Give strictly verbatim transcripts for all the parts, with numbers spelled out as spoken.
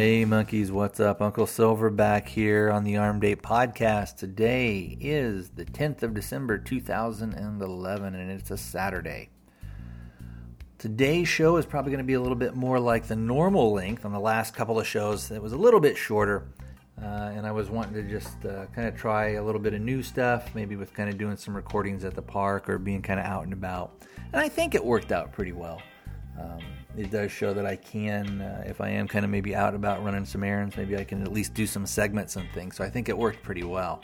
Hey monkeys, what's up? Uncle Silver back here on the Armed Ape Podcast. Today is the tenth of December two thousand eleven and it's a Saturday. Today's show is probably going to be a little bit more like the normal length on the last couple of shows. It was a little bit shorter uh, and I was wanting to just uh, kind of try a little bit of new stuff, maybe with kind of doing some recordings at the park or being kind of out and about. And I think it worked out pretty well. Um, it does show that I can, uh, if I am kind of maybe out about running some errands, maybe I can at least do some segments and things. So I think it worked pretty well.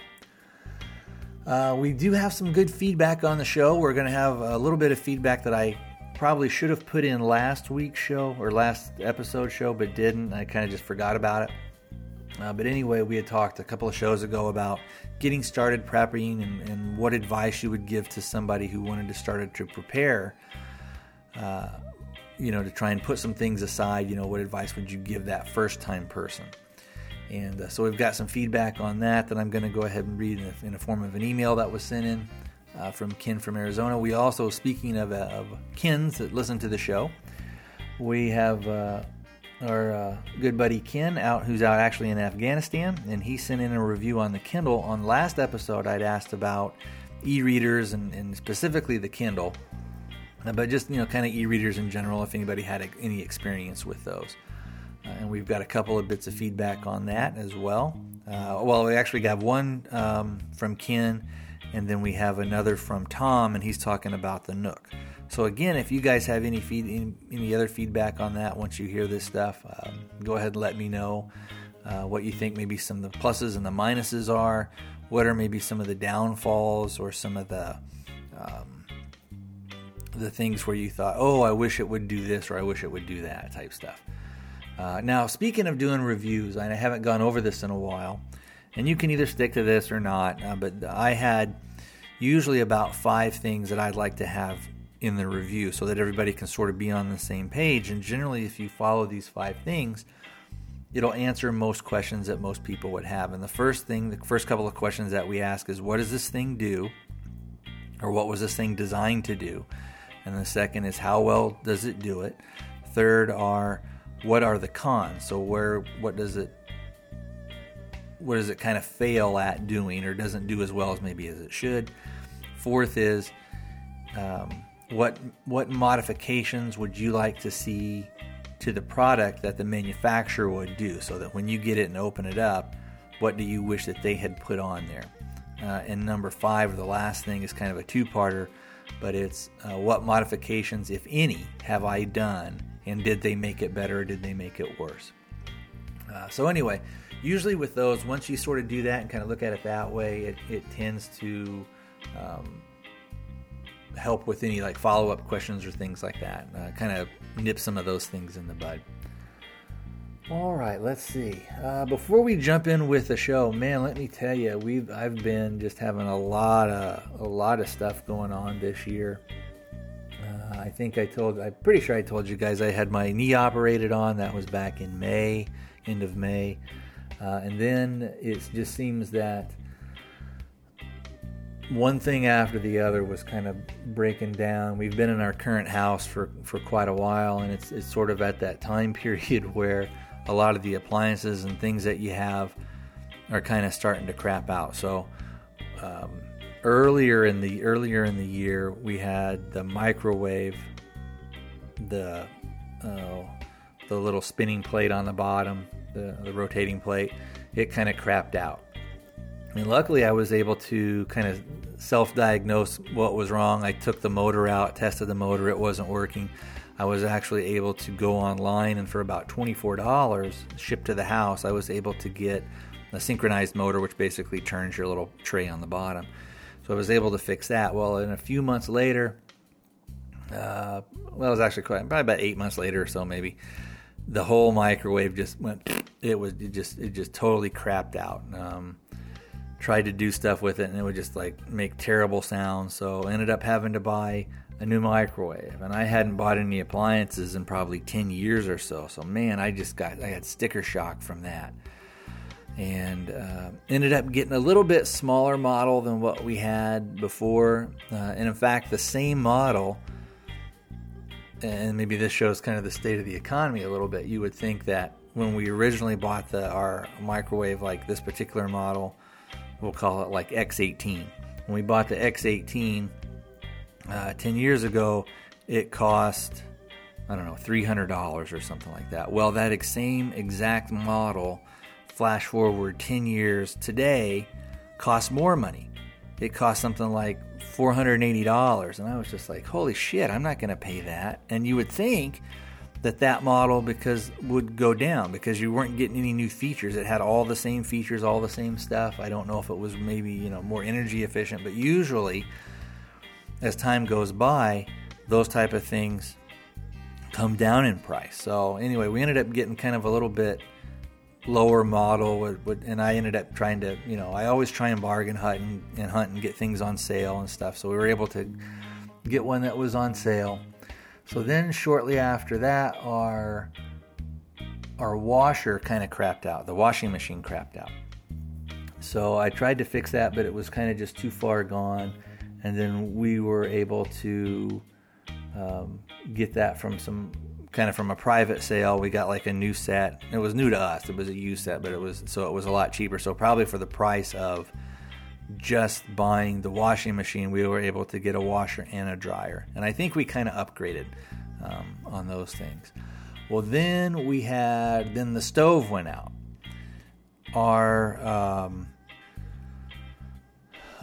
Uh, we do have some good feedback on the show. We're going to have a little bit of feedback that I probably should have put in last week's show or last episode show, but didn't. I kind of just forgot about it. Uh, but anyway, we had talked a couple of shows ago about getting started prepping and, and what advice you would give to somebody who wanted to start to prepare, uh, you know, to try and put some things aside. You know, what advice would you give that first-time person? And uh, so we've got some feedback on that that I'm going to go ahead and read in a, in a form of an email that was sent in uh, from Ken from Arizona. We also, speaking of, uh, of Kens that listen to the show, we have uh, our uh, good buddy Ken out, who's out actually in Afghanistan, and he sent in a review on the Kindle. On last episode, I'd asked about e-readers and, and specifically the Kindle. But just, you know, kind of e-readers in general, if anybody had any experience with those. Uh, and we've got a couple of bits of feedback on that as well. Uh, well, we actually got one um, from Ken, and then we have another from Tom, and he's talking about the Nook. So again, if you guys have any feed, any, any other feedback on that once you hear this stuff, uh, go ahead and let me know uh, what you think maybe some of the pluses and the minuses are, what are maybe some of the downfalls or some of the... Um, the things where you thought, oh, I wish it would do this or I wish it would do that type stuff. Uh, now, speaking of doing reviews, and I haven't gone over this in a while, and you can either stick to this or not, uh, but I had usually about five things that I'd like to have in the review so that everybody can sort of be on the same page. And generally, if you follow these five things, it'll answer most questions that most people would have. And the first thing, the first couple of questions that we ask is, what does this thing do? Or what was this thing designed to do? And the second is, how well does it do it? Third are, what are the cons? So where, what does it, what does it kind of fail at doing or doesn't do as well as maybe as it should? Fourth is, um, what what modifications would you like to see to the product that the manufacturer would do so that when you get it and open it up, what do you wish that they had put on there? Uh, and number five, or the last thing, is kind of a two-parter. But it's uh, what modifications, if any, have I done, and did they make it better or did they make it worse? Uh, so anyway, usually with those, once you sort of do that and kind of look at it that way, it, it tends to um, help with any like follow-up questions or things like that. Uh, kind of nip some of those things in the bud. All right, let's see. Uh, before we jump in with the show, man, let me tell you, we've I've been just having a lot of a lot of stuff going on this year. Uh, I think I told, I'm pretty sure I told you guys I had my knee operated on. That was back in May, end of May, uh, and then it just seems that one thing after the other was kind of breaking down. We've been in our current house for, for quite a while, and it's it's sort of at that time period where a lot of the appliances and things that you have are kind of starting to crap out. So um, earlier in the earlier in the year, we had the microwave, the uh, the little spinning plate on the bottom, the, the rotating plate. It kind of crapped out. And luckily, I was able to kind of self-diagnose what was wrong. I took the motor out, tested the motor. It wasn't working. I was actually able to go online, and for about twenty-four dollars shipped to the house, I was able to get a synchronized motor, which basically turns your little tray on the bottom. So I was able to fix that. Well, in a few months later, uh, well, it was actually quite, probably about eight months later or so maybe, the whole microwave just went, it was it just it just totally crapped out. Um, tried to do stuff with it, and it would just like make terrible sounds. So I ended up having to buy a new microwave, and I hadn't bought any appliances in probably ten years or so. So man, I just got, I had sticker shock from that, and uh, ended up getting a little bit smaller model than what we had before. Uh, and in fact, the same model, and maybe this shows kind of the state of the economy a little bit, you would think that when we originally bought the our microwave, like this particular model, we'll call it like X eighteen. When we bought the X eighteen uh, ten years ago, it cost, I don't know, three hundred dollars or something like that. Well, that ex- same exact model, flash forward ten years today, costs more money. It costs something like four hundred eighty dollars. And I was just like, holy shit, I'm not going to pay that. And you would think that that model because would go down because you weren't getting any new features. It had all the same features, all the same stuff. I don't know if it was maybe, you know, more energy efficient, but usually as time goes by, those type of things come down in price. So anyway, we ended up getting kind of a little bit lower model, and I ended up trying to, you know, I always try and bargain hunt and, and hunt and get things on sale and stuff. So we were able to get one that was on sale. So then shortly after that, our our washer kind of crapped out. The washing machine crapped out. So I tried to fix that, but it was kind of just too far gone. And then we were able to um, get that from some kind of from a private sale. We got like a new set. It was new to us. It was a used set, but it was so it was a lot cheaper. So probably for the price of just buying the washing machine, we were able to get a washer and a dryer. And I think we kind of upgraded um, on those things. Well, then we had, then the stove went out. Our um,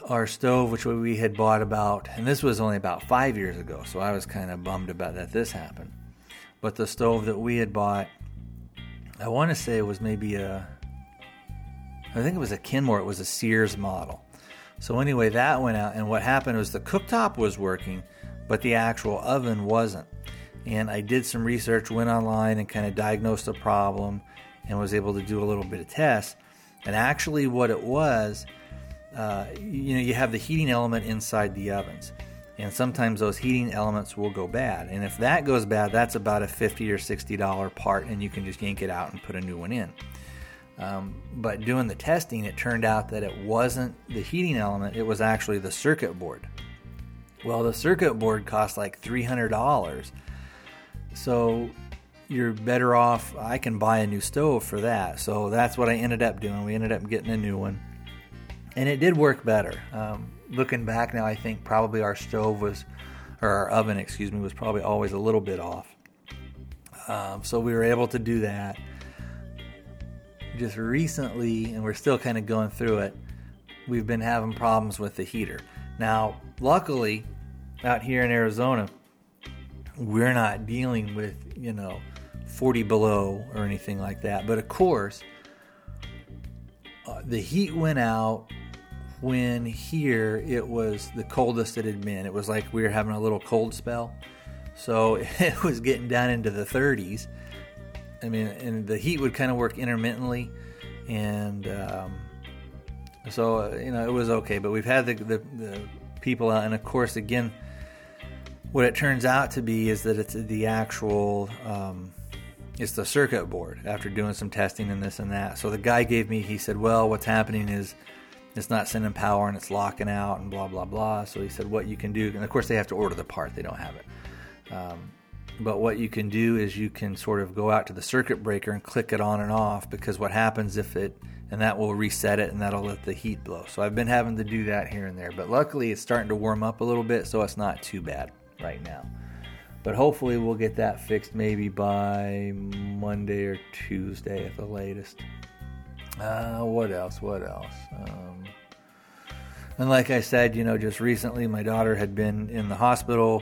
our stove, which we had bought about, and this was only about five years ago, so I was kind of bummed about that this happened. But the stove that we had bought, I want to say it was maybe a, I think it was a Kenmore. It was a Sears model. So anyway, that went out. And what happened was the cooktop was working, but the actual oven wasn't. And I did some research, went online and kind of diagnosed the problem and was able to do a little bit of tests. And actually what it was, uh, you know, you have the heating element inside the ovens. And sometimes those heating elements will go bad. And if that goes bad, that's about a fifty or sixty dollars part, and you can just yank it out and put a new one in. Um, but doing the testing, it turned out that it wasn't the heating element. It was actually the circuit board. Well, the circuit board cost like three hundred dollars. So you're better off, I can buy a new stove for that. So that's what I ended up doing. We ended up getting a new one. And it did work better. Um, Looking back now, I think probably our stove was, or our oven, excuse me, was probably always a little bit off. Um, so we were able to do that. Just recently, and we're still kind of going through it, we've been having problems with the heater. Now, luckily, out here in Arizona, we're not dealing with, you know, forty below or anything like that. But of course, uh, the heat went out. When here it was the coldest it had been. It was like we were having a little cold spell. So it was getting down into the thirties. I mean, and the heat would kind of work intermittently. And um, so, you know, it was okay. But we've had the, the, the people out. And, of course, again, what it turns out to be is that it's the actual, um, it's the circuit board after doing some testing and this and that. So the guy gave me, he said, well, what's happening is, it's not sending power and it's locking out and blah, blah, blah. So he said what you can do, and of course they have to order the part, they don't have it. Um, but what you can do is you can sort of go out to the circuit breaker and click it on and off, because what happens if it, and that will reset it and that'll let the heat blow. So I've been having to do that here and there. But luckily it's starting to warm up a little bit, so it's not too bad right now. But hopefully we'll get that fixed maybe by Monday or Tuesday at the latest. Uh, what else? What else? Um, and like I said, you know, just recently my daughter had been in the hospital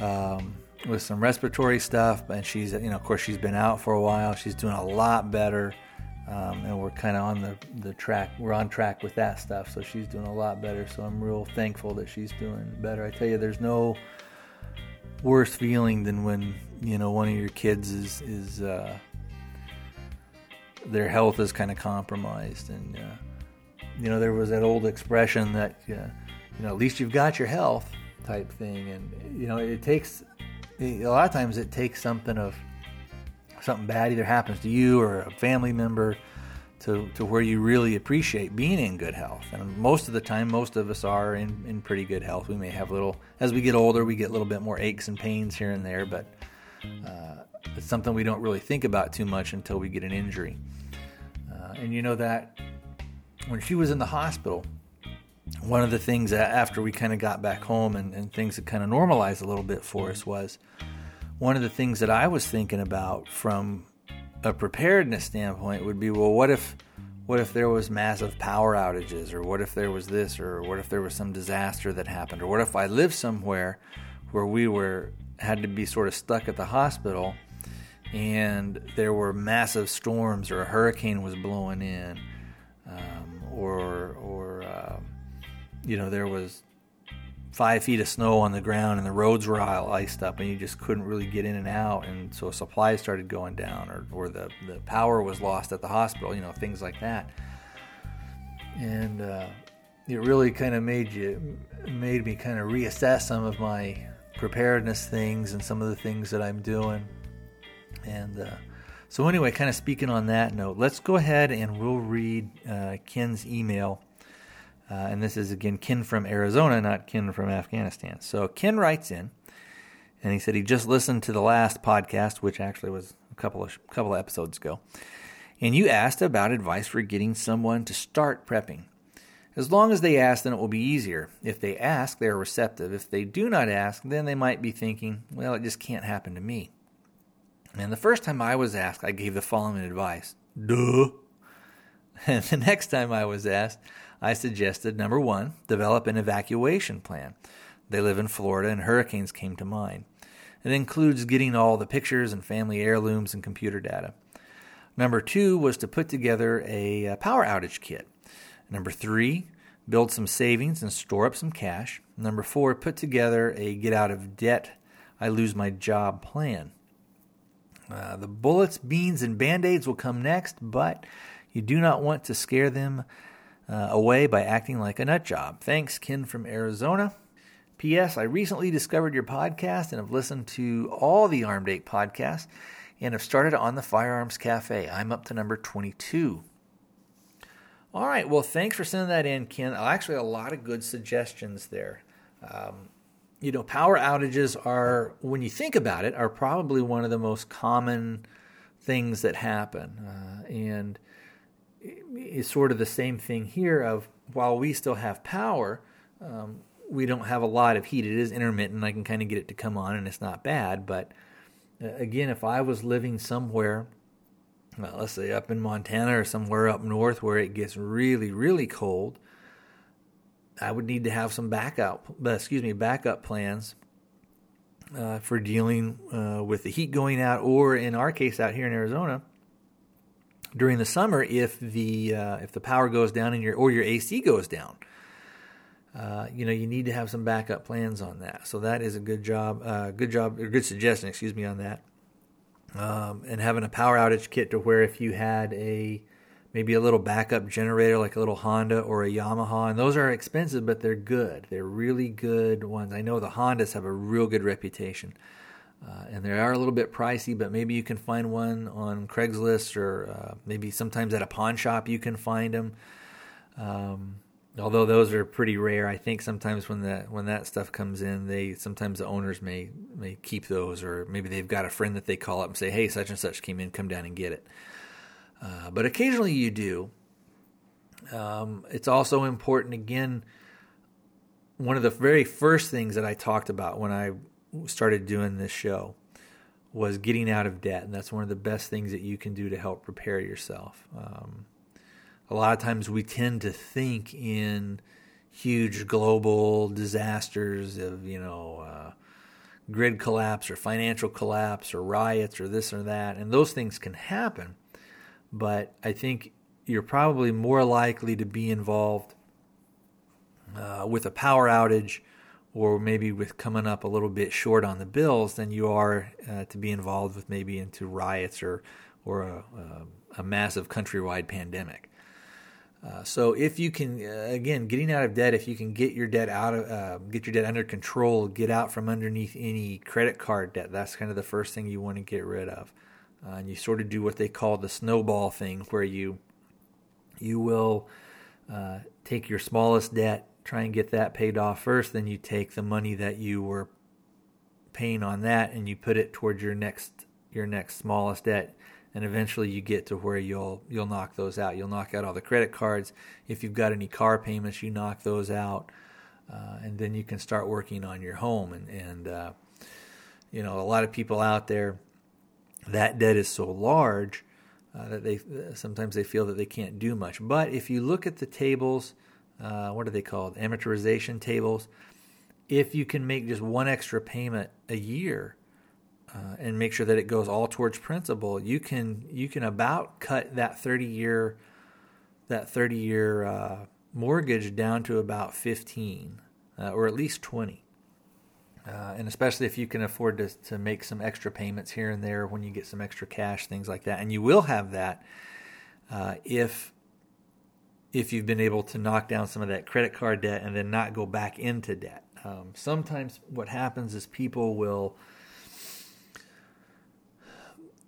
um, with some respiratory stuff, and she's, you know, of course she's been out for a while. She's doing a lot better, um, and we're kind of on the, the track. We're on track with that stuff, so she's doing a lot better. So I'm real thankful that she's doing better. I tell you, there's no worse feeling than when, you know, one of your kids is is. Uh, their health is kind of compromised, and uh, you know, there was that old expression that uh, you know, at least you've got your health type thing. And you know, it takes a lot of times it takes something of something bad either happens to you or a family member to to where you really appreciate being in good health. And most of the time, most of us are in, in pretty good health. We may have little, as we get older, we get a little bit more aches and pains here and there, but Uh, it's something we don't really think about too much until we get an injury. Uh, and you know that when she was in the hospital, one of the things that after we kind of got back home and, and things had kind of normalized a little bit for us was one of the things that I was thinking about from a preparedness standpoint would be, well, what if what if there was massive power outages, or what if there was this, or what if there was some disaster that happened, or what if I lived somewhere where we were had to be sort of stuck at the hospital and there were massive storms, or a hurricane was blowing in, um, or or uh, you know, there was five feet of snow on the ground and the roads were all iced up and you just couldn't really get in and out, and so supplies started going down, or, or the, the power was lost at the hospital, you know, things like that. And uh, it really kind of made you made me kind of reassess some of my preparedness things and some of the things that I'm doing. And uh, so anyway, kind of speaking on that note, let's go ahead and we'll read uh, Ken's email. Uh, and this is, again, Ken from Arizona, not Ken from Afghanistan. So Ken writes in, and he said he just listened to the last podcast, which actually was a couple of couple of episodes ago, and you asked about advice for getting someone to start prepping. As long as they ask, then it will be easier. If they ask, they are receptive. If they do not ask, then they might be thinking, well, it just can't happen to me. And the first time I was asked, I gave the following advice. Duh. And the next time I was asked, I suggested, number one, develop an evacuation plan. They live in Florida, and hurricanes came to mind. It includes getting all the pictures and family heirlooms and computer data. Number two was to put together a power outage kit. Number three, build some savings and store up some cash. Number four, put together a get out of debt, I lose my job plan. Uh, the bullets, beans, and Band-Aids will come next, but you do not want to scare them Uh, away by acting like a nut job. Thanks, Ken from Arizona. P S. I recently discovered your podcast and have listened to all the Armed Ape podcasts and have started on the Firearms Cafe. I'm up to number twenty-two. All right. Well, thanks for sending that in, Ken. Actually, a lot of good suggestions there. Um, you know, power outages are, when you think about it, are probably one of the most common things that happen. Uh, and It's sort of the same thing here of, while we still have power, um, we don't have a lot of heat. It is intermittent. I can kind of get it to come on, and it's not bad. But, uh, again, if I was living somewhere, well, let's say up in Montana or somewhere up north where it gets really, really cold, I would need to have some backup, excuse me, backup plans uh, for dealing uh, with the heat going out, or in our case out here in Arizona, during the summer, if the uh, if the power goes down and your or your A C goes down, uh, you know, you need to have some backup plans on that. So that is a good job, uh, good job, or good suggestion, excuse me, on that. Um, and having a power outage kit to where if you had a maybe a little backup generator, like a little Honda or a Yamaha, and those are expensive, but they're good. They're really good ones. I know the Hondas have a real good reputation. Uh, and they are a little bit pricey, but maybe you can find one on Craigslist, or uh, maybe sometimes at a pawn shop you can find them. Um, although those are pretty rare. I think sometimes when that when that stuff comes in, they sometimes the owners may may keep those, or maybe they've got a friend that they call up and say, "Hey, such and such came in, come down and get it." Uh, but occasionally you do. Um, it's also important. Again, one of the very first things that I talked about when I started doing this show was getting out of debt, and that's one of the best things that you can do to help prepare yourself. Um, a lot of times we tend to think in huge global disasters of, you know, uh, grid collapse or financial collapse or riots or this or that, and those things can happen, but I think you're probably more likely to be involved uh, with a power outage, or maybe with coming up a little bit short on the bills, than you are uh, to be involved with maybe into riots or or a, a, a massive countrywide pandemic. Uh, so if you can, uh, again, getting out of debt, if you can get your debt out of uh, get your debt under control, get out from underneath any credit card debt. That's kind of the first thing you want to get rid of, uh, and you sort of do what they call the snowball thing, where you you will uh, take your smallest debt, try and get that paid off first, then you take the money that you were pain on that, and you put it toward your next your next smallest debt, and eventually you get to where you'll you'll knock those out. You'll knock out all the credit cards. If you've got any car payments, you knock those out, uh, and then you can start working on your home. And, and uh, you know, a lot of people out there, that debt is so large uh, that they sometimes they feel that they can't do much. But if you look at the tables, uh, what are they called? Amortization tables. If you can make just one extra payment a year uh, and make sure that it goes all towards principal, you can you can about cut that thirty year that thirty year uh, mortgage down to about fifteen uh, or at least twenty. Uh, and especially if you can afford to to make some extra payments here and there when you get some extra cash, things like that. And you will have that uh, if. if you've been able to knock down some of that credit card debt and then not go back into debt. Um, sometimes what happens is people will,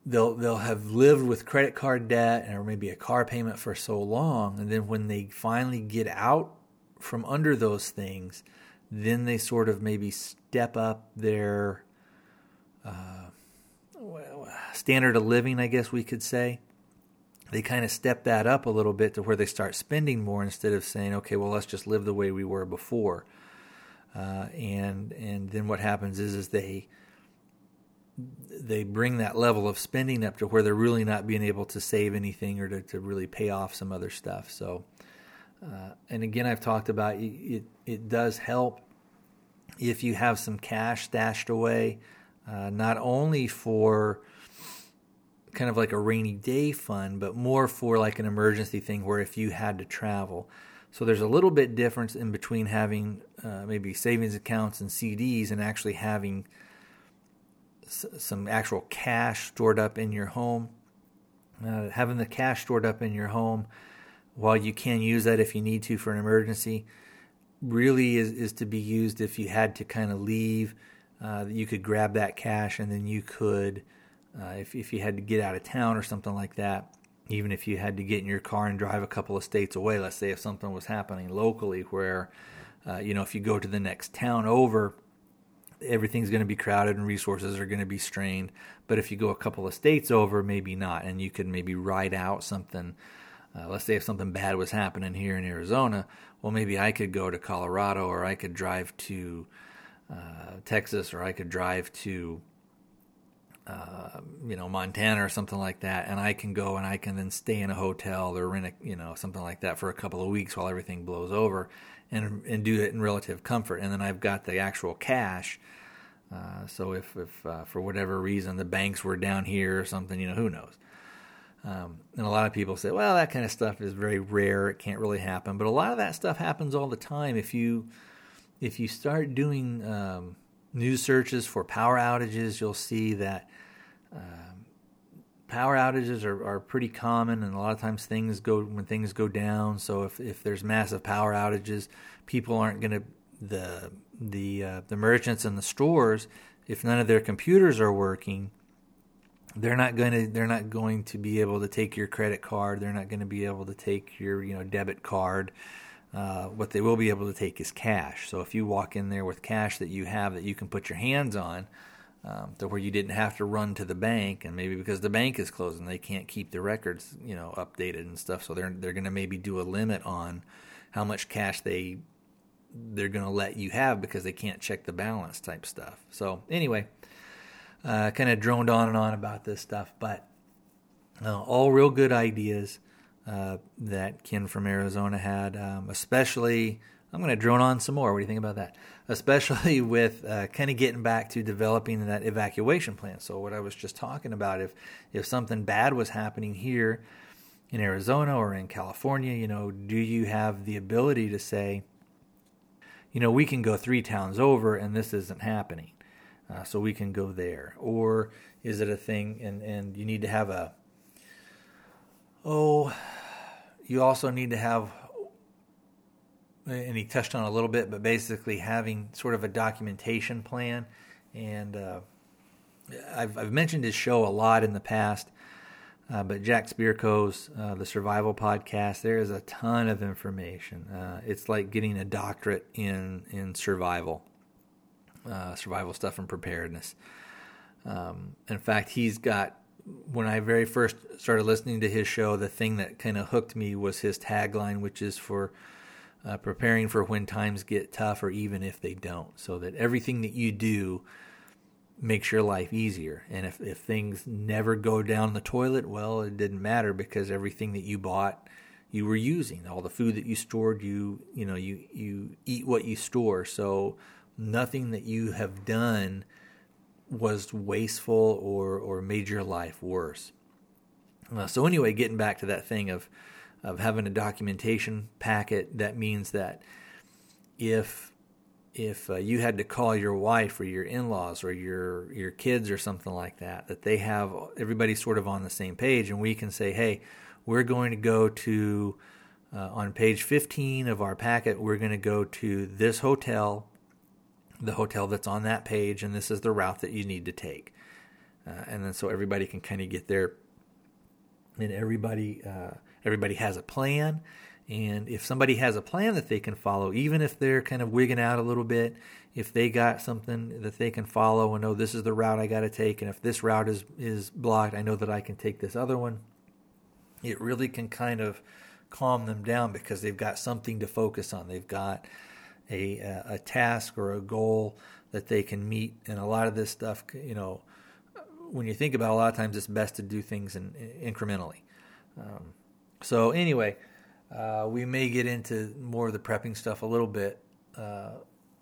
they'll they'll have lived with credit card debt or maybe a car payment for so long, and then when they finally get out from under those things, then they sort of maybe step up their uh, standard of living, I guess we could say. They kind of step that up a little bit to where they start spending more instead of saying, okay, well, let's just live the way we were before. Uh, and and then what happens is is they they bring that level of spending up to where they're really not being able to save anything or to, to really pay off some other stuff. So, uh, and again, I've talked about it, it, it does help if you have some cash stashed away, uh, not only for kind of like a rainy day fund, but more for like an emergency thing where if you had to travel. So there's a little bit difference in between having uh, maybe savings accounts and C Ds and actually having s- some actual cash stored up in your home. Uh, having the cash stored up in your home, while you can use that if you need to for an emergency, really is, is to be used if you had to kind of leave. Uh, you could grab that cash and then you could... Uh, if if you had to get out of town or something like that, even if you had to get in your car and drive a couple of states away, let's say if something was happening locally where, uh, you know, if you go to the next town over, everything's going to be crowded and resources are going to be strained. But if you go a couple of states over, maybe not, and you could maybe ride out something. Uh, let's say if something bad was happening here in Arizona, well, maybe I could go to Colorado, or I could drive to uh, Texas, or I could drive to... Uh, you know, Montana or something like that, and I can go and I can then stay in a hotel or rent a, you know, something like that for a couple of weeks while everything blows over, and and do it in relative comfort. And then I've got the actual cash. Uh, so if, if uh, for whatever reason the banks were down here or something, you know, who knows? Um, and a lot of people say, well, that kind of stuff is very rare. It can't really happen. But a lot of that stuff happens all the time. If you if you start doing um, news searches for power outages, you'll see that Um, power outages are, are pretty common, and a lot of times things go when things go down. So if, if there's massive power outages, people aren't going to the the uh, the merchants and the stores. If none of their computers are working, they're not going to they're not going to be able to take your credit card. They're not going to be able to take your you know debit card. Uh, what they will be able to take is cash. So if you walk in there with cash that you have that you can put your hands on, Um, to where you didn't have to run to the bank, and maybe because the bank is closed and they can't keep the records, you know, updated and stuff, so they're they're going to maybe do a limit on how much cash they they're going to let you have because they can't check the balance type stuff. So anyway, uh, kind of droned on and on about this stuff, but uh, all real good ideas uh, that Ken from Arizona had, um, especially. I'm going to drone on some more. What do you think about that? Especially with uh, kind of getting back to developing that evacuation plan. So what I was just talking about, if if something bad was happening here in Arizona or in California, you know, do you have the ability to say, you know, we can go three towns over and this isn't happening, uh, so we can go there? Or is it a thing and, and you need to have a, oh, you also need to have... and he touched on a little bit, but basically having sort of a documentation plan. And uh, I've, I've mentioned his show a lot in the past, uh, but Jack Spierko's uh, The Survival Podcast, there is a ton of information. Uh, it's like getting a doctorate in, in survival. uh, survival stuff and preparedness. Um, in fact, he's got, when I very first started listening to his show, the thing that kind of hooked me was his tagline, which is for uh, preparing for when times get tough or even if they don't, so that everything that you do makes your life easier. And if, if things never go down the toilet, well, it didn't matter because everything that you bought, you were using. All the food that you stored, you you know, you, you eat what you store. So nothing that you have done was wasteful or, or made your life worse. Uh, so anyway, getting back to that thing of of having a documentation packet, that means that if if uh, you had to call your wife or your in-laws or your your kids or something like that, that they have everybody sort of on the same page, and we can say, hey, we're going to go to, uh, on page fifteen of our packet, we're going to go to this hotel, the hotel that's on that page, and this is the route that you need to take. Uh, and then so everybody can kind of get there, and everybody uh, everybody has a plan. And if somebody has a plan that they can follow, even if they're kind of wigging out a little bit, if they got something that they can follow and know this is the route I got to take, and if this route is, is blocked, I know that I can take this other one. It really can kind of calm them down because they've got something to focus on. They've got a a task or a goal that they can meet. And a lot of this stuff, you know, when you think about it, a lot of times it's best to do things in, in, incrementally. Um, so anyway, uh, we may get into more of the prepping stuff a little bit uh,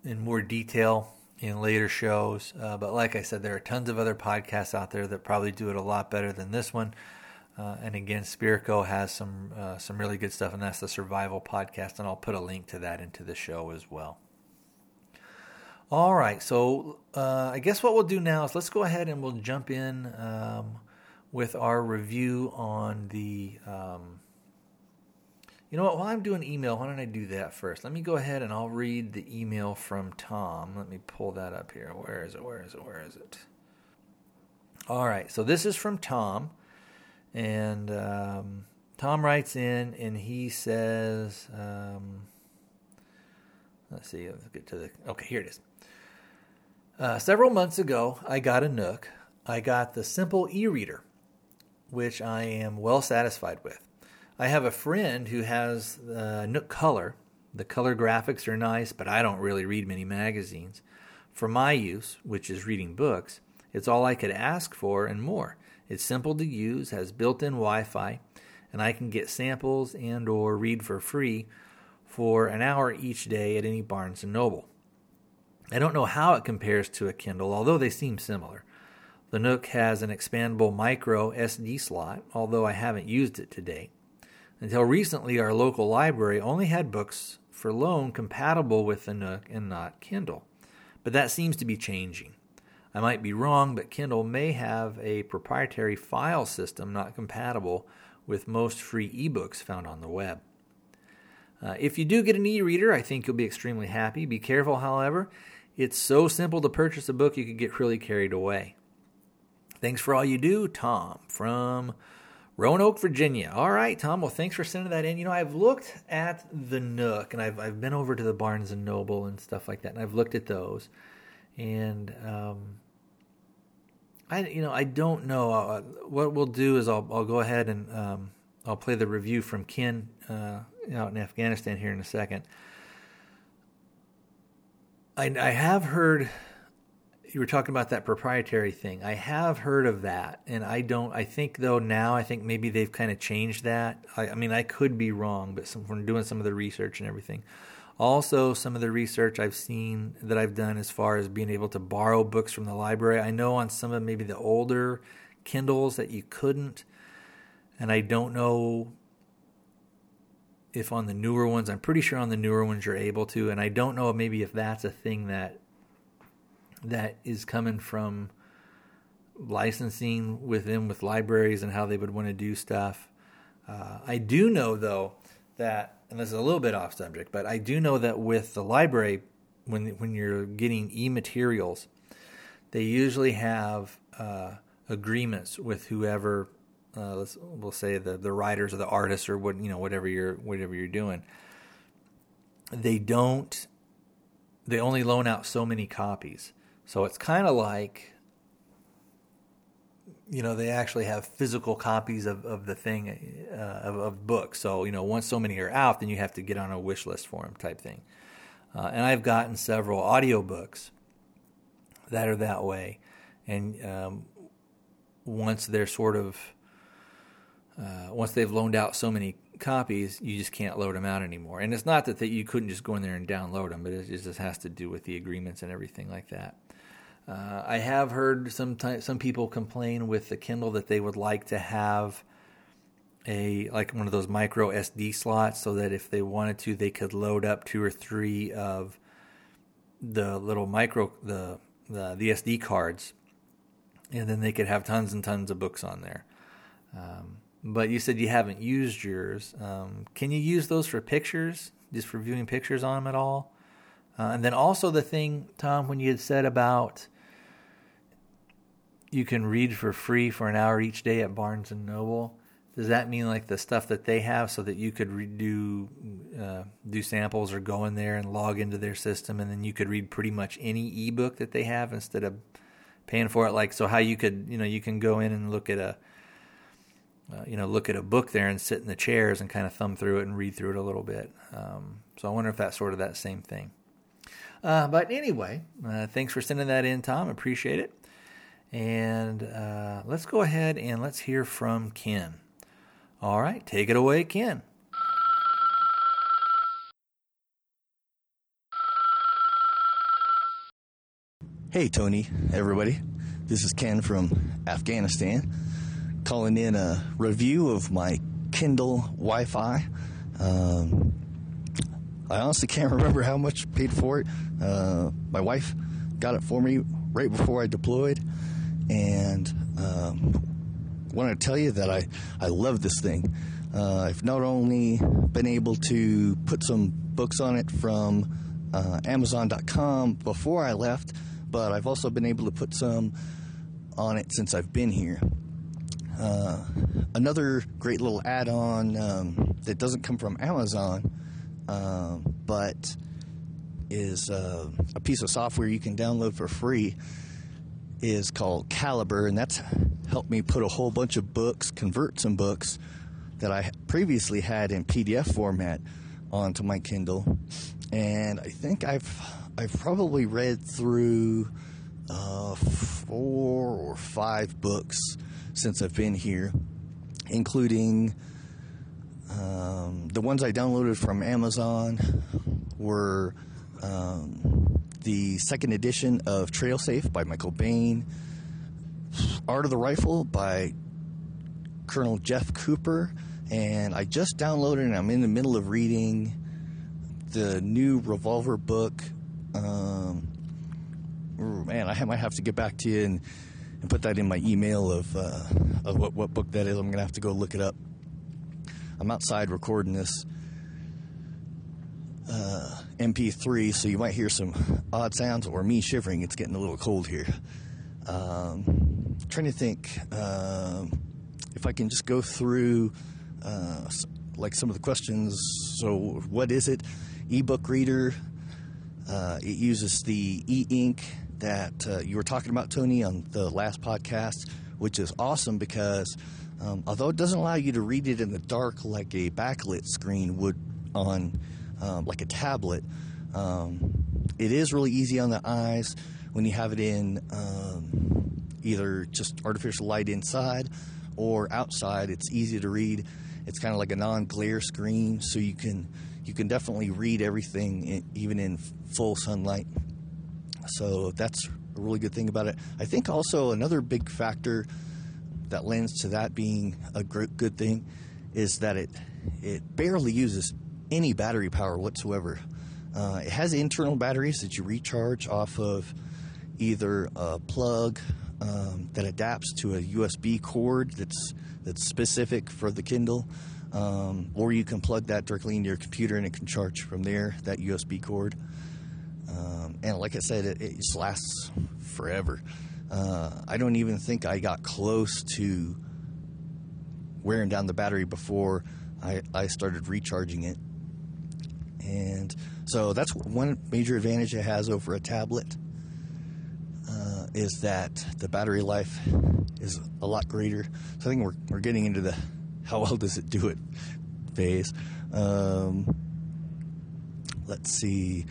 in more detail in later shows. Uh, but like I said, there are tons of other podcasts out there that probably do it a lot better than this one. Uh, and again, Spirico has some uh, some really good stuff, and that's the Survival Podcast, and I'll put a link to that into the show as well. All right, so uh, I guess what we'll do now is let's go ahead and we'll jump in um, with our review on the... Um, you know what, while I'm doing email, why don't I do that first? Let me go ahead and I'll read the email from Tom. Let me pull that up here. Where is it, where is it, where is it? All right, so this is from Tom. And um, Tom writes in, and he says, um, let's see, let's get to the, okay, here it is. Uh, several months ago, I got a Nook. I got the simple e-reader, which I am well satisfied with. I have a friend who has the Nook Color. The color graphics are nice, but I don't really read many magazines. For my use, which is reading books, it's all I could ask for and more. It's simple to use, has built-in Wi-Fi, and I can get samples and or read for free for an hour each day at any Barnes and Noble. I don't know how it compares to a Kindle, although they seem similar. The Nook has an expandable micro S D slot, although I haven't used it to date. Until recently, our local library only had books for loan compatible with the Nook and not Kindle, but that seems to be changing. I might be wrong, but Kindle may have a proprietary file system not compatible with most free ebooks found on the web. Uh, if you do get an e-reader, I think you'll be extremely happy. Be careful, however. It's so simple to purchase a book you could get really carried away. Thanks for all you do, Tom, from Roanoke, Virginia. All right, Tom. Well, thanks for sending that in. You know, I've looked at the Nook, and I've I've been over to the Barnes and Noble and stuff like that, and I've looked at those. And... Um, I you know I don't know uh, what we'll do is I'll I'll go ahead and um, I'll play the review from Ken uh, out in Afghanistan here in a second. I I have heard you were talking about that proprietary thing. I have heard of that, and I don't. I think though now I think maybe they've kind of changed that. I, I mean I could be wrong, but some, from doing some of the research and everything. Also, some of the research I've seen that I've done as far as being able to borrow books from the library. I know on some of maybe the older Kindles that you couldn't, and I don't know if on the newer ones, I'm pretty sure on the newer ones you're able to, and I don't know maybe if that's a thing that that is coming from licensing with them, with libraries and how they would want to do stuff. Uh, I do know, though, that and this is a little bit off subject, but I do know that with the library, when when you're getting e-materials, they usually have uh, agreements with whoever, uh, let's we'll say the, the writers or the artists or what you know whatever you're whatever you're doing. They don't they only loan out so many copies. So it's kind of like, you know, they actually have physical copies of, of the thing, uh, of, of books. So, you know, once so many are out, then you have to get on a wish list for them type thing. Uh, and I've gotten several audiobooks that are that way. And um, once they're sort of, uh, once they've loaned out so many copies, you just can't load them out anymore. And it's not that they, you couldn't just go in there and download them, but it just has to do with the agreements and everything like that. Uh, I have heard some t- some people complain with the Kindle that they would like to have a like one of those micro S D slots so that if they wanted to, they could load up two or three of the little micro the the, the S D cards, and then they could have tons and tons of books on there. Um, but you said you haven't used yours. Um, can you use those for pictures, just for viewing pictures on them at all? Uh, and then also the thing, Tom, when you had said about you can read for free for an hour each day at Barnes and Noble. Does that mean like the stuff that they have so that you could redo, uh, do samples or go in there and log into their system, and then you could read pretty much any ebook that they have instead of paying for it? Like, so how you could, you know, you can go in and look at a, uh, you know, look at a book there and sit in the chairs and kind of thumb through it and read through it a little bit. Um, so I wonder if that's sort of that same thing. Uh, but anyway, uh, thanks for sending that in, Tom. Appreciate it. And uh, let's go ahead and let's hear from Ken. All right, take it away, Ken. Hey, Tony, everybody. This is Ken from Afghanistan, calling in a review of my Kindle Wi-Fi. Um, I honestly can't remember how much I paid for it. Uh, my wife got it for me right before I deployed, and um, want to tell you that I, I love this thing. Uh, I've not only been able to put some books on it from uh, Amazon dot com before I left, but I've also been able to put some on it since I've been here. Uh, another great little add-on um, that doesn't come from Amazon, Um, but is uh, a piece of software you can download for free, is called Calibre, and that's helped me put a whole bunch of books, convert some books that I previously had in P D F format onto my Kindle. And I think I've I've probably read through uh, four or five books since I've been here, including. Um, the ones I downloaded from Amazon were um, the second edition of Trail Safe by Michael Bane, Art of the Rifle by Colonel Jeff Cooper, and I just downloaded and I'm in the middle of reading the new Revolver book. Um, oh man, I might have to get back to you and, and put that in my email of, uh, of what, what book that is. I'm going to have to go look it up. I'm outside recording this uh, M P three, so you might hear some odd sounds or me shivering. It's getting a little cold here. Um, trying to think uh, if I can just go through uh, like some of the questions. So, what is it? Ebook reader. Uh, it uses the e-ink that uh, you were talking about, Tony, on the last podcast, which is awesome because. Um, although it doesn't allow you to read it in the dark like a backlit screen would on um, like a tablet, um, it is really easy on the eyes when you have it in um, either just artificial light inside or outside. It's easy to read. It's kind of like a non-glare screen, so you can you can definitely read everything in, even in full sunlight. So that's a really good thing about it. I think also another big factor that lends to that being a good thing is that it it barely uses any battery power whatsoever. Uh, it has internal batteries that you recharge off of either a plug um, that adapts to a U S B cord that's that's specific for the Kindle, um, or you can plug that directly into your computer and it can charge from there, that U S B cord. Um, and like I said, it, it just lasts forever. Uh, I don't even think I got close to wearing down the battery before I, I started recharging it. And so that's one major advantage it has over a tablet, uh, is that the battery life is a lot greater. So I think we're we're getting into the how well does it do it phase. Um, let's see.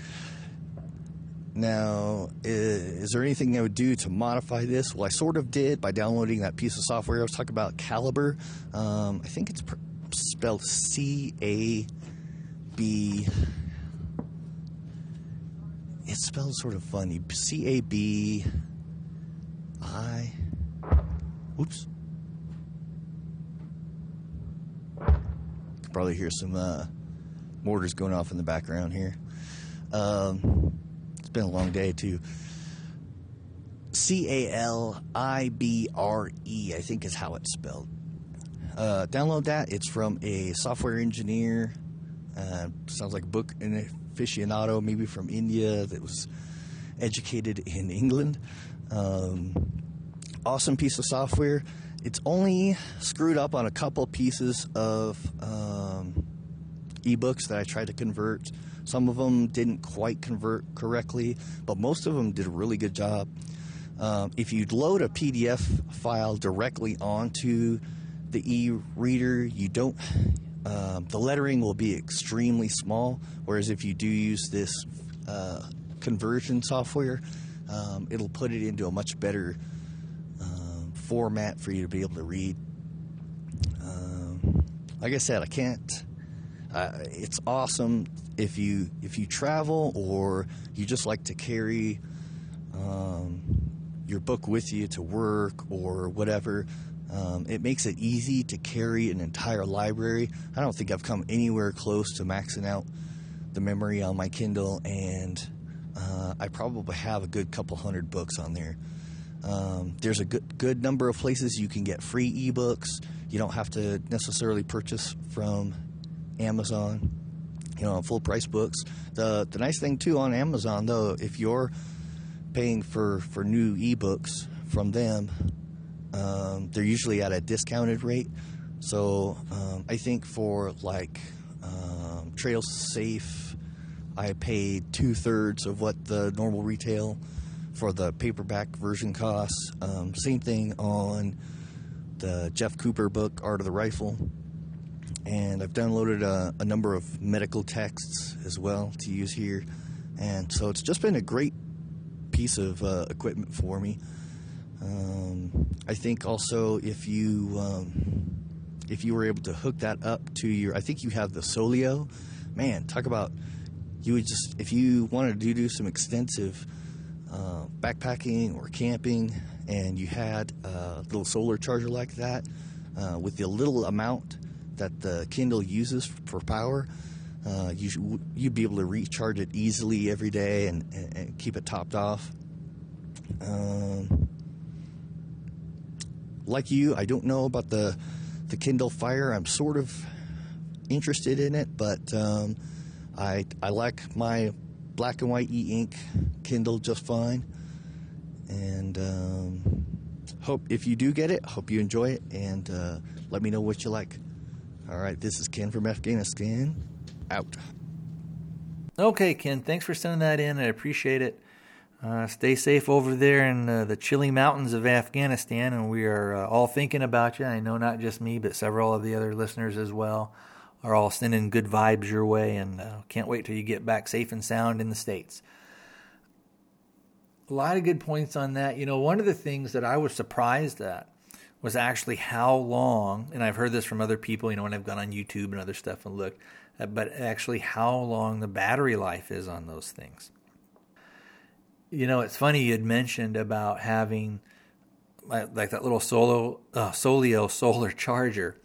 Now, is there anything I would do to modify this? Well, I sort of did by downloading that piece of software I was talking about, Calibre. Um, I think it's pr- spelled C A B. It's spelled sort of funny. C A B I. Oops. You can probably hear some uh, mortars going off in the background here. Um... Been a long day too. C A L I B R E, I think is how it's spelled. Uh, download that. It's from a software engineer. Uh, sounds like a book an aficionado, maybe from India, that was educated in England. Um, awesome piece of software. It's only screwed up on a couple pieces of um, ebooks that I tried to convert. Some of them didn't quite convert correctly, but most of them did a really good job. Um, if you load a P D F file directly onto the e-reader, you don't. Um, the lettering will be extremely small, whereas if you do use this uh, conversion software, um, it'll put it into a much better um, format for you to be able to read. Um, like I said, I can't. Uh, it's awesome if you if you travel or you just like to carry um, your book with you to work or whatever. Um, it makes it easy to carry an entire library. I don't think I've come anywhere close to maxing out the memory on my Kindle, and uh, I probably have a good couple hundred books on there. Um, there's a good good number of places you can get free ebooks. You don't have to necessarily purchase from Amazon, you know, full price books. The the nice thing too on Amazon though, if you're paying for, for new ebooks from them, um, they're usually at a discounted rate. So um, I think for like um, Trail Safe, I paid two thirds of what the normal retail for the paperback version costs. Um, same thing on the Jeff Cooper book, Art of the Rifle. And I've downloaded a, a number of medical texts as well to use here. And so it's just been a great piece of uh, equipment for me. Um, I think also if you um, if you were able to hook that up to your... I think you have the Solio. Man, talk about... You would just... If you wanted to do some extensive uh, backpacking or camping and you had a little solar charger like that uh, with the little amount that the Kindle uses for power, uh, you should, you'd be able to recharge it easily every day and, and, and keep it topped off. Um, like you, I don't know about the the Kindle Fire. I'm sort of interested in it, but um, I I like my black and white e-ink Kindle just fine. And um, hope if you do get it, hope you enjoy it, and uh, let me know what you like. All right, this is Ken from Afghanistan, out. Okay, Ken, thanks for sending that in. I appreciate it. Uh, stay safe over there in uh, the chilly mountains of Afghanistan, and we are uh, all thinking about you. I know not just me, but several of the other listeners as well are all sending good vibes your way, and uh, can't wait till you get back safe and sound in the States. A lot of good points on that. You know, one of the things that I was surprised at was actually how long, and I've heard this from other people, you know, when I've gone on YouTube and other stuff and looked, but actually how long the battery life is on those things. You know, it's funny you had mentioned about having like that little solo uh, Solio solar charger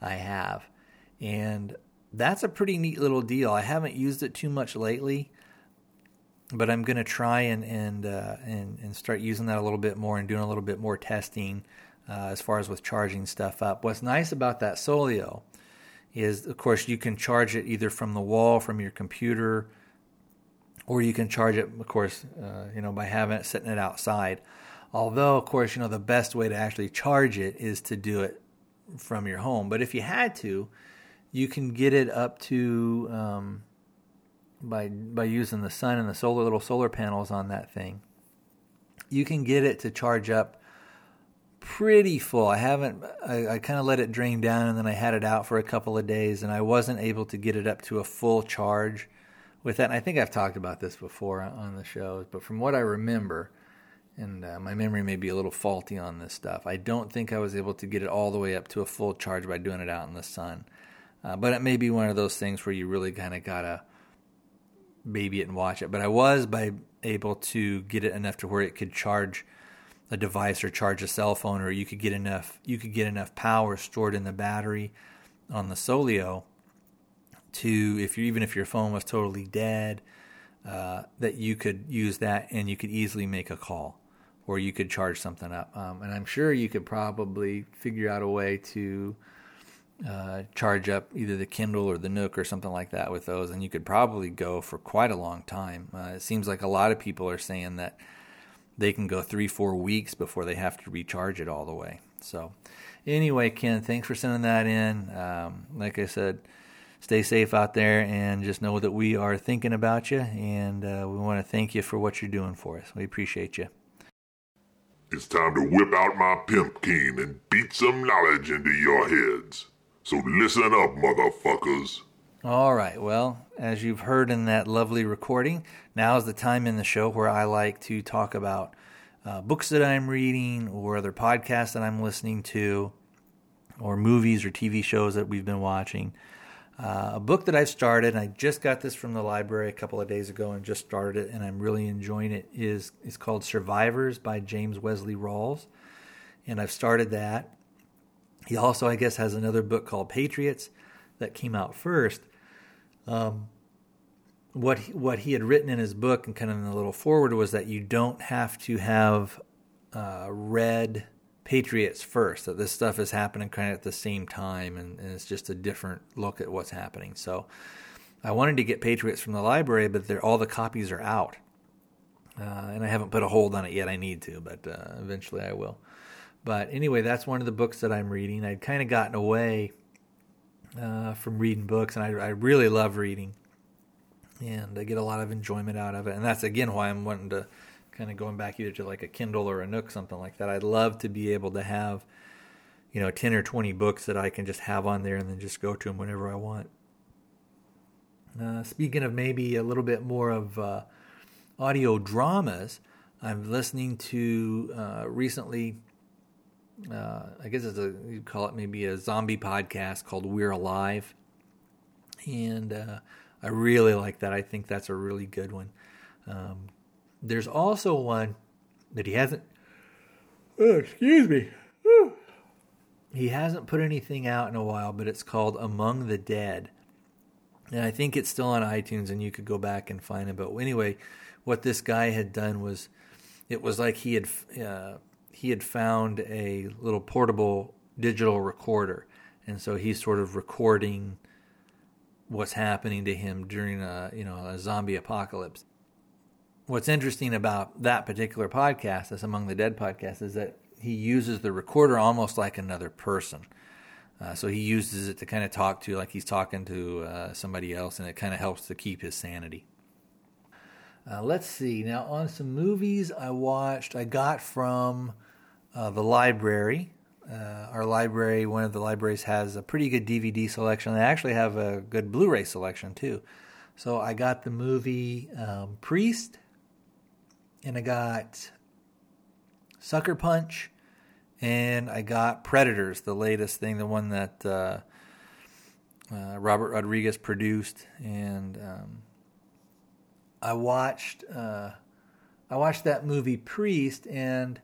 I have, and that's a pretty neat little deal. I haven't used it too much lately, but I'm going to try and and, uh, and and start using that a little bit more and doing a little bit more testing. Uh, as far as with charging stuff up. What's nice about that Solio is, of course, you can charge it either from the wall, from your computer, or you can charge it, of course, uh, you know, by having it sitting it outside. Although, of course, you know, the best way to actually charge it is to do it from your home. But if you had to, you can get it up to, um, by by using the sun and the solar little solar panels on that thing, you can get it to charge up pretty full. I haven't, I, I kind of let it drain down, and then I had it out for a couple of days, and I wasn't able to get it up to a full charge with that. And I think I've talked about this before on the shows, but from what I remember, and uh, my memory may be a little faulty on this stuff, I don't think I was able to get it all the way up to a full charge by doing it out in the sun. Uh, but it may be one of those things where you really kind of got to baby it and watch it. But I was by able to get it enough to where it could charge a device or charge a cell phone, or you could get enough you could get enough power stored in the battery on the Solio to, if you even if your phone was totally dead, uh, that you could use that and you could easily make a call, or you could charge something up. Um, and I'm sure you could probably figure out a way to uh, charge up either the Kindle or the Nook or something like that with those, and you could probably go for quite a long time. Uh, it seems like a lot of people are saying that they can go three, four weeks before they have to recharge it all the way. So anyway, Ken, thanks for sending that in. Um, like I said, stay safe out there, and just know that we are thinking about you, and uh, we want to thank you for what you're doing for us. We appreciate you. It's time to whip out my pimp cane and beat some knowledge into your heads. So listen up, motherfuckers. All right, well, as you've heard in that lovely recording, now is the time in the show where I like to talk about uh, books that I'm reading, or other podcasts that I'm listening to, or movies or T V shows that we've been watching. Uh, a book that I've started, and I just got this from the library a couple of days ago and just started it, and I'm really enjoying it, is, is called Survivors by James Wesley Rawls, and I've started that. He also, I guess, has another book called Patriots that came out first. Um, what he, what he had written in his book, and kind of in the little foreword, was that you don't have to have uh, read Patriots first, that this stuff is happening kind of at the same time, and, and it's just a different look at what's happening. So I wanted to get Patriots from the library, but they're, all the copies are out. Uh, and I haven't put a hold on it yet. I need to, but uh, eventually I will. But anyway, that's one of the books that I'm reading. I'd kind of gotten away Uh, from reading books, and I, I really love reading, and I get a lot of enjoyment out of it, and that's again why I'm wanting to kind of going back either to like a Kindle or a Nook, something like that. I'd love to be able to have, you know, ten or twenty books that I can just have on there and then just go to them whenever I want. Uh, speaking of maybe a little bit more of uh, audio dramas, I'm listening to uh, recently Uh, I guess it's a, you'd call it maybe a zombie podcast called We're Alive. And uh, I really like that. I think that's a really good one. Um, there's also one that he hasn't, oh, excuse me. Whew. He hasn't put anything out in a while, but it's called Among the Dead. And I think it's still on iTunes, and you could go back and find it. But anyway, what this guy had done was, it was like he had, uh, he had found a little portable digital recorder. And so he's sort of recording what's happening to him during a, you know, a zombie apocalypse. What's interesting about that particular podcast, this Among the Dead podcast, is that he uses the recorder almost like another person. Uh, so he uses it to kind of talk to, like he's talking to uh, somebody else, and it kind of helps to keep his sanity. Uh, let's see. Now, on some movies I watched, I got from uh, the library. Uh, our library, one of the libraries, has a pretty good D V D selection. They actually have a good Blu-ray selection, too. So I got the movie um, Priest, and I got Sucker Punch, and I got Predators, the latest thing, the one that uh, uh, Robert Rodriguez produced, and... Um, I watched uh, I watched that movie Priest, and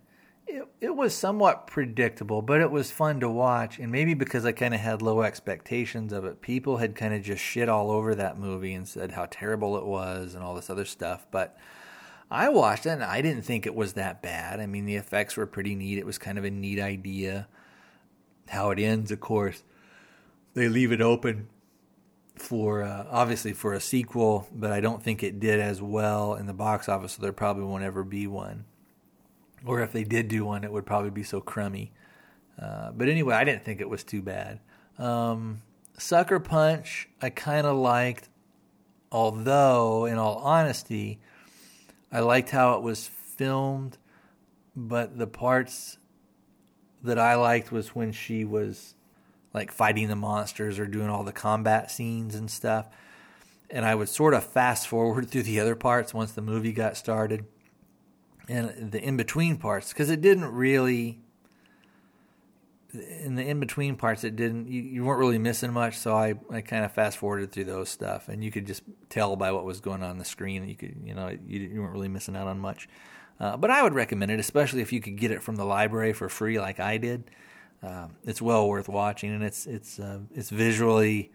it it was somewhat predictable, but it was fun to watch. And maybe because I kind of had low expectations of it, people had kind of just shit all over that movie and said how terrible it was and all this other stuff. But I watched it, and I didn't think it was that bad. I mean, the effects were pretty neat. It was kind of a neat idea. How it ends, of course, they leave it open for uh, obviously for a sequel, but I don't think it did as well in the box office, so there probably won't ever be one. Or if they did do one, it would probably be so crummy. Uh, but anyway, I didn't think it was too bad. Um, Sucker Punch, I kind of liked. although, in all honesty, I liked how it was filmed, but the parts that I liked was when she was like fighting the monsters or doing all the combat scenes and stuff. And I would sort of fast forward through the other parts once the movie got started and the in-between parts, because it didn't really, in the in-between parts, it didn't, you, you weren't really missing much. So I, I kind of fast forwarded through those stuff, and you could just tell by what was going on, on the screen. You could, you know, you, you weren't really missing out on much. Uh, but I would recommend it, especially if you could get it from the library for free like I did. Um, it's well worth watching, and it's it's uh, it's visually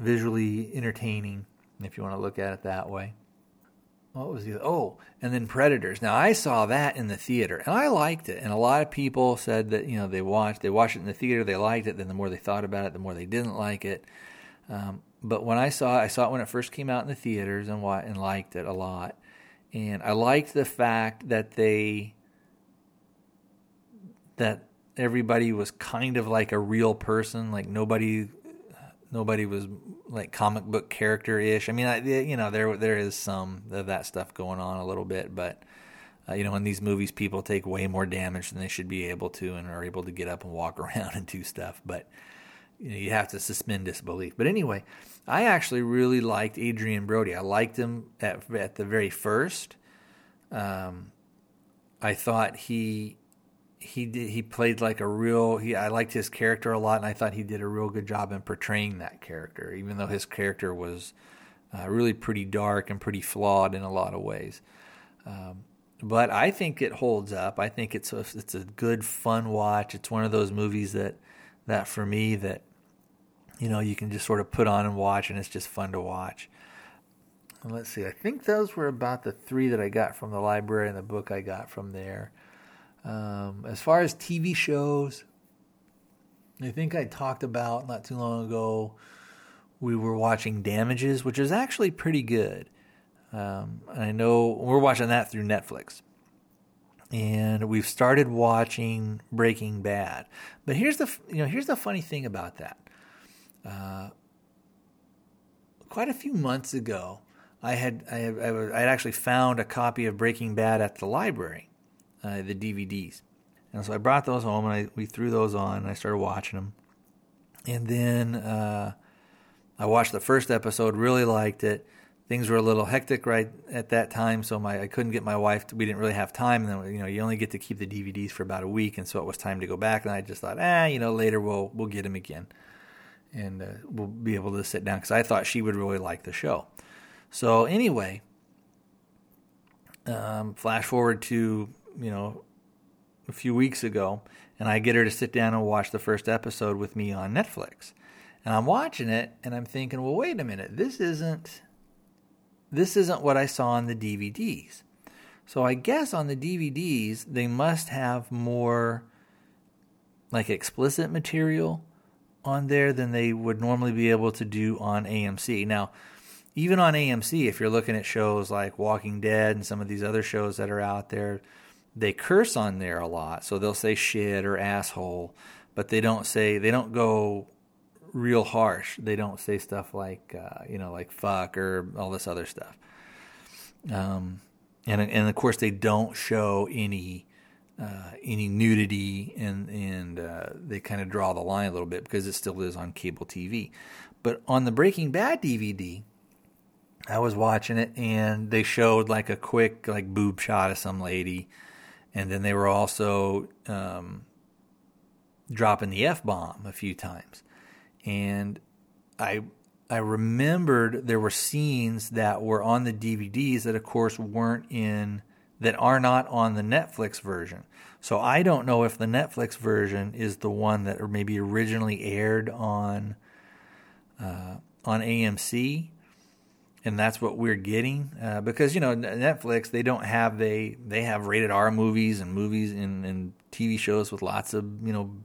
visually entertaining if you want to look at it that way. What was the oh, and then Predators. Now I saw that in the theater, and I liked it. And a lot of people said that you know they watched they watched it in the theater, they liked it. Then the more they thought about it, the more they didn't like it. Um, but when I saw it, I saw it when it first came out in the theaters, and and liked it a lot. And I liked the fact that they, that everybody was kind of like a real person, like nobody, nobody was like comic book character-ish. I mean, I, you know, there there is some of that stuff going on a little bit, but uh, you know, in these movies, people take way more damage than they should be able to, and are able to get up and walk around and do stuff. But you know, you have to suspend disbelief. But anyway, I actually really liked Adrian Brody. I liked him at at the very first. Um, I thought he he did, he played like a real. He, I liked his character a lot, and I thought he did a real good job in portraying that character, even though his character was uh, really pretty dark and pretty flawed in a lot of ways. Um, but I think it holds up. I think it's a, it's a good, fun watch. It's one of those movies that. That for me that, you know, you can just sort of put on and watch, and it's just fun to watch. And let's see, I think those were about the three that I got from the library and the book I got from there. Um, as far as T V shows, I think I talked about not too long ago, we were watching Damages, which is actually pretty good. Um, I know we're watching that through Netflix. And we've started watching Breaking Bad, but here's the you know here's the funny thing about that. Uh, quite a few months ago, I had I had, I had actually found a copy of Breaking Bad at the library, uh, the D V Ds, and so I brought those home and I, we threw those on and I started watching them, and then uh, I watched the first episode, really liked it. Things were a little hectic right at that time, so my I couldn't get my wife. To, we didn't really have time. And then, you know, you only get to keep the D V Ds for about a week, and so it was time to go back. And I just thought, ah, you know, later we'll we'll get them again, and uh, we'll be able to sit down because I thought she would really like the show. So anyway, um, flash forward to you know a few weeks ago, and I get her to sit down and watch the first episode with me on Netflix, and I'm watching it, and I'm thinking, well, wait a minute, this isn't. This isn't what I saw on the D V Ds. So I guess on the D V Ds, they must have more like explicit material on there than they would normally be able to do on A M C. Now, even on A M C, if you're looking at shows like Walking Dead and some of these other shows that are out there, they curse on there a lot. So they'll say shit or asshole, but they don't say, they don't go real harsh. They don't say stuff like uh, you know, like fuck or all this other stuff. Um, and and of course they don't show any uh, any nudity, and and uh, they kind of draw the line a little bit because it still is on cable T V. But on the Breaking Bad D V D, I was watching it and they showed like a quick like boob shot of some lady, and then they were also um, dropping the F-bomb a few times. And I I remembered there were scenes that were on the D V Ds that, of course, weren't in, that are not on the Netflix version. So I don't know if the Netflix version is the one that maybe originally aired on uh, on A M C, and that's what we're getting uh, because you know Netflix they don't have they they have rated R movies and movies and, and T V shows with lots of you know.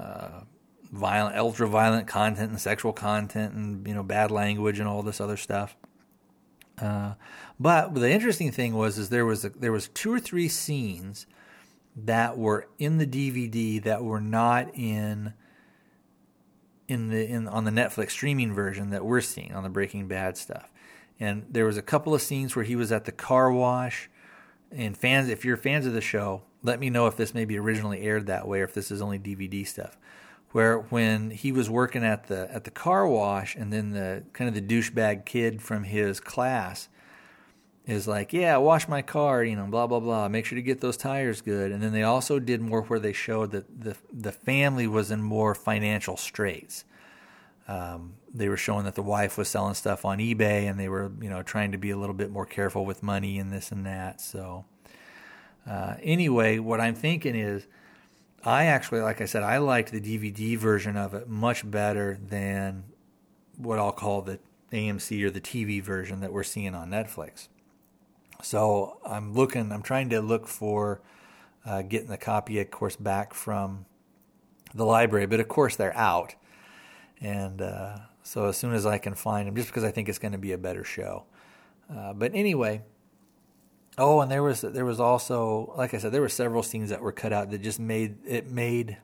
Uh, violent, ultra-violent content and sexual content and, you know, bad language and all this other stuff. Uh, but the interesting thing was, is there was a, there was two or three scenes that were in the D V D that were not in in the in on the Netflix streaming version that we're seeing on the Breaking Bad stuff. And there was a couple of scenes where he was at the car wash. And fans, if you're fans of the show, let me know if this maybe originally aired that way or if this is only D V D stuff. Where when he was working at the at the car wash, and then the kind of the douchebag kid from his class is like, yeah, wash my car, you know, blah, blah, blah. Make sure to get those tires good. And then they also did more where they showed that the the family was in more financial straits. Um, they were showing that the wife was selling stuff on eBay, and they were, you know, trying to be a little bit more careful with money and this and that. So uh, anyway, what I'm thinking is I actually, like I said, I liked the D V D version of it much better than what I'll call the A M C or the T V version that we're seeing on Netflix. So I'm looking, I'm trying to look for uh, getting the copy, of course, back from the library, but of course they're out. And uh, so as soon as I can find them, just because I think it's going to be a better show. Uh, but anyway, oh, and there was there was also, like I said, there were several scenes that were cut out that just made it made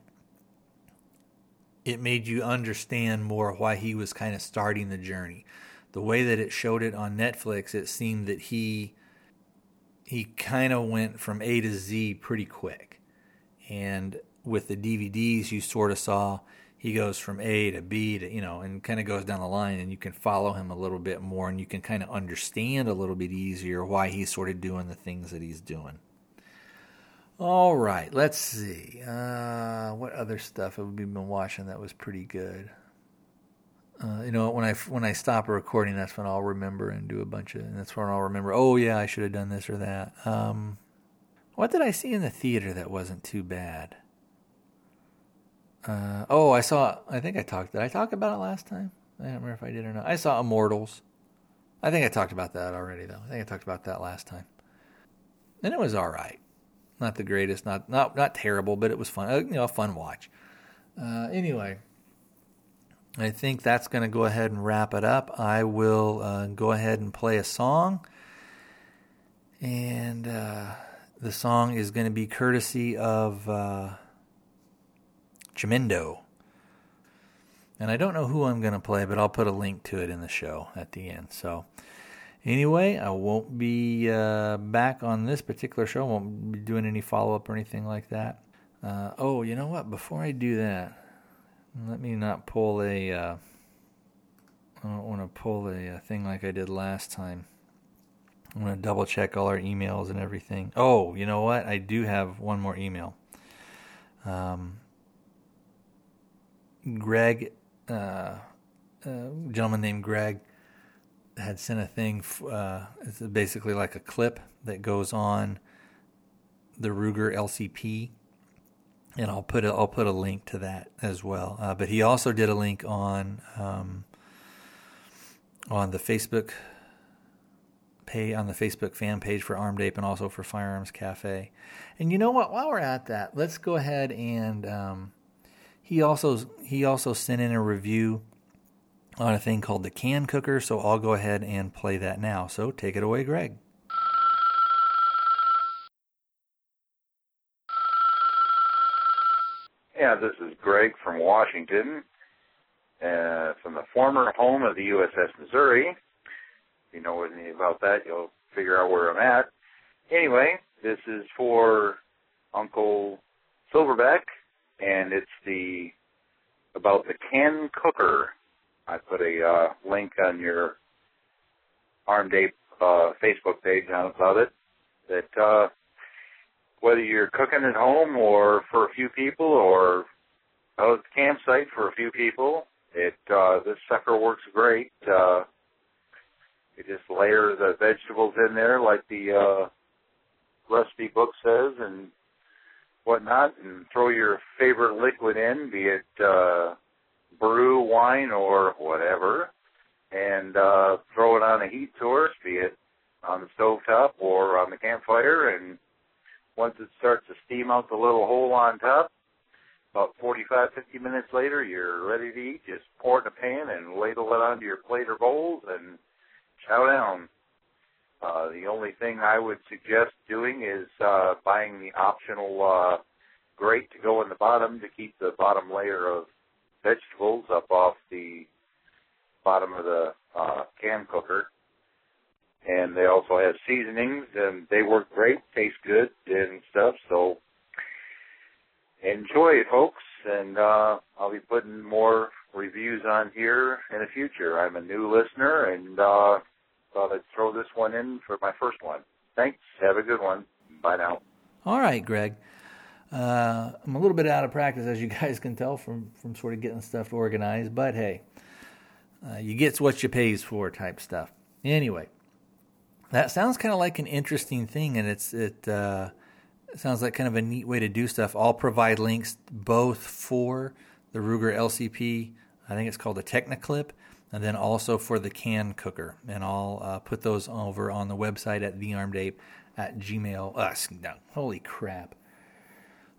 it made you understand more why he was kind of starting the journey. The way that it showed it on Netflix, it seemed that he he kind of went from A to Z pretty quick, and with the D V Ds, you sort of saw. He goes from A to B to, you know, and kind of goes down the line, and you can follow him a little bit more, and you can kind of understand a little bit easier why he's sort of doing the things that he's doing. All right, let's see. Uh, what other stuff have we been watching that was pretty good? Uh, you know, when I, when I stop a recording, that's when I'll remember and do a bunch of, and that's when I'll remember, oh, yeah, I should have done this or that. Um, what did I see in the theater that wasn't too bad? Uh, oh, I saw, I think I talked, did I talk about it last time? I don't remember if I did or not. I saw Immortals. I think I talked about that already, though. I think I talked about that last time. And it was all right. Not the greatest, not not not terrible, but it was fun. You know, a fun watch. Uh, anyway, I think that's going to go ahead and wrap it up. I will uh, go ahead and play a song. And uh, the song is going to be courtesy of... Uh, Jamendo. And I don't know who I'm going to play, but I'll put a link to it in the show at the end. So anyway, I won't be uh, back on this particular show. I won't be doing any follow-up or anything like that. Uh, oh, you know what? Before I do that, let me not pull a... Uh, I don't want to pull a, a thing like I did last time. I'm going to double-check all our emails and everything. Oh, you know what? I do have one more email. Um... Greg, uh, uh, gentleman named Greg, had sent a thing. Uh, it's basically like a clip that goes on the Ruger L C P, and I'll put a, I'll put a link to that as well. Uh, but he also did a link on um, on the Facebook pay on the Facebook fan page for Armed Ape and also for Firearms Cafe. And you know what? While we're at that, let's go ahead and. Um, He also he also sent in a review on a thing called the Can Cooker, so I'll go ahead and play that now. So take it away, Greg. Yeah, this is Greg from Washington, uh, from the former home of the U S S Missouri. If you know anything about that, you'll figure out where I'm at. Anyway, this is for Uncle Silverback. And it's the about the Can Cooker. I put a uh, link on your Armed Ape uh, Facebook page on about it. That uh, whether you're cooking at home or for a few people or out at the campsite for a few people, it uh, this sucker works great. Uh, you just layer the vegetables in there like the uh, recipe book says, and whatnot, and throw your favorite liquid in, be it uh, brew, wine, or whatever, and uh, throw it on a heat source, be it on the stovetop or on the campfire, and once it starts to steam out the little hole on top, about forty-five, fifty minutes later, you're ready to eat. Just pour it in a pan and ladle it onto your plate or bowls, and chow down. Uh, the only thing I would suggest doing is uh, buying the optional uh, grate to go in the bottom to keep the bottom layer of vegetables up off the bottom of the uh, can cooker. And they also have seasonings, and they work great, taste good, and stuff. So enjoy it, folks, and uh, I'll be putting more reviews on here in the future. I'm a new listener, and uh, thought I'd throw this one in for my first one. Thanks. Have a good one. Bye now. All right, Greg. Uh, I'm a little bit out of practice, as you guys can tell, from, from sort of getting stuff organized, but hey, uh, you gets what you pays for type stuff. Anyway. That sounds kind of like an interesting thing, and it's it uh, sounds like kind of a neat way to do stuff. I'll provide links both for the Ruger L C P, I think it's called the TechnaClip, and then also for the Can Cooker. And I'll uh, put those over on the website at thearmedape at gmail. Uh, no, holy crap.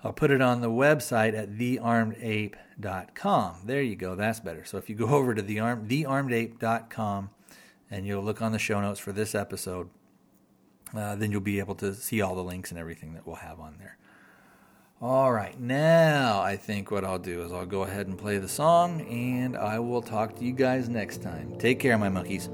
I'll put it on the website at the armed ape dot com. There you go. That's better. So if you go over to the arm, the armed ape dot com, and you'll look on the show notes for this episode, uh, then you'll be able to see all the links and everything that we'll have on there. All right, now I think what I'll do is I'll go ahead and play the song, and I will talk to you guys next time. Take care, my monkeys.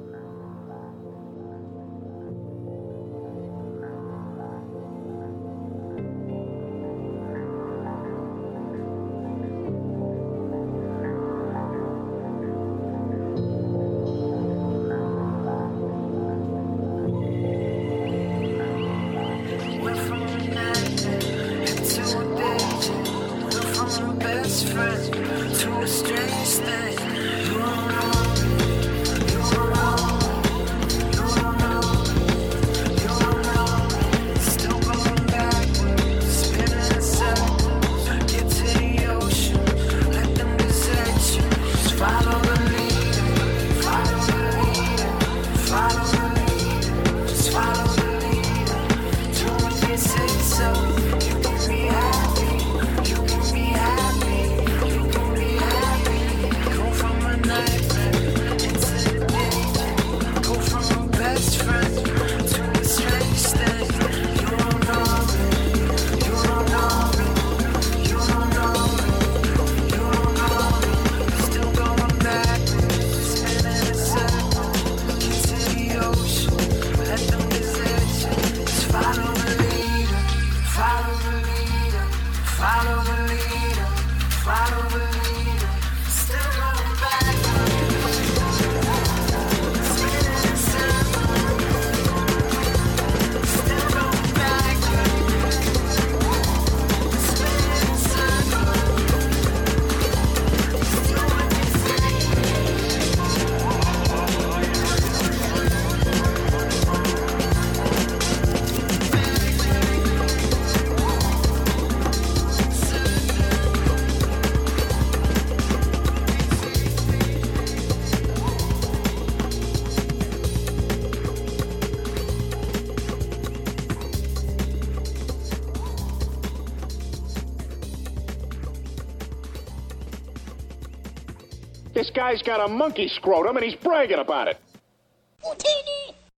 This guy's got a monkey scrotum, and he's bragging about it.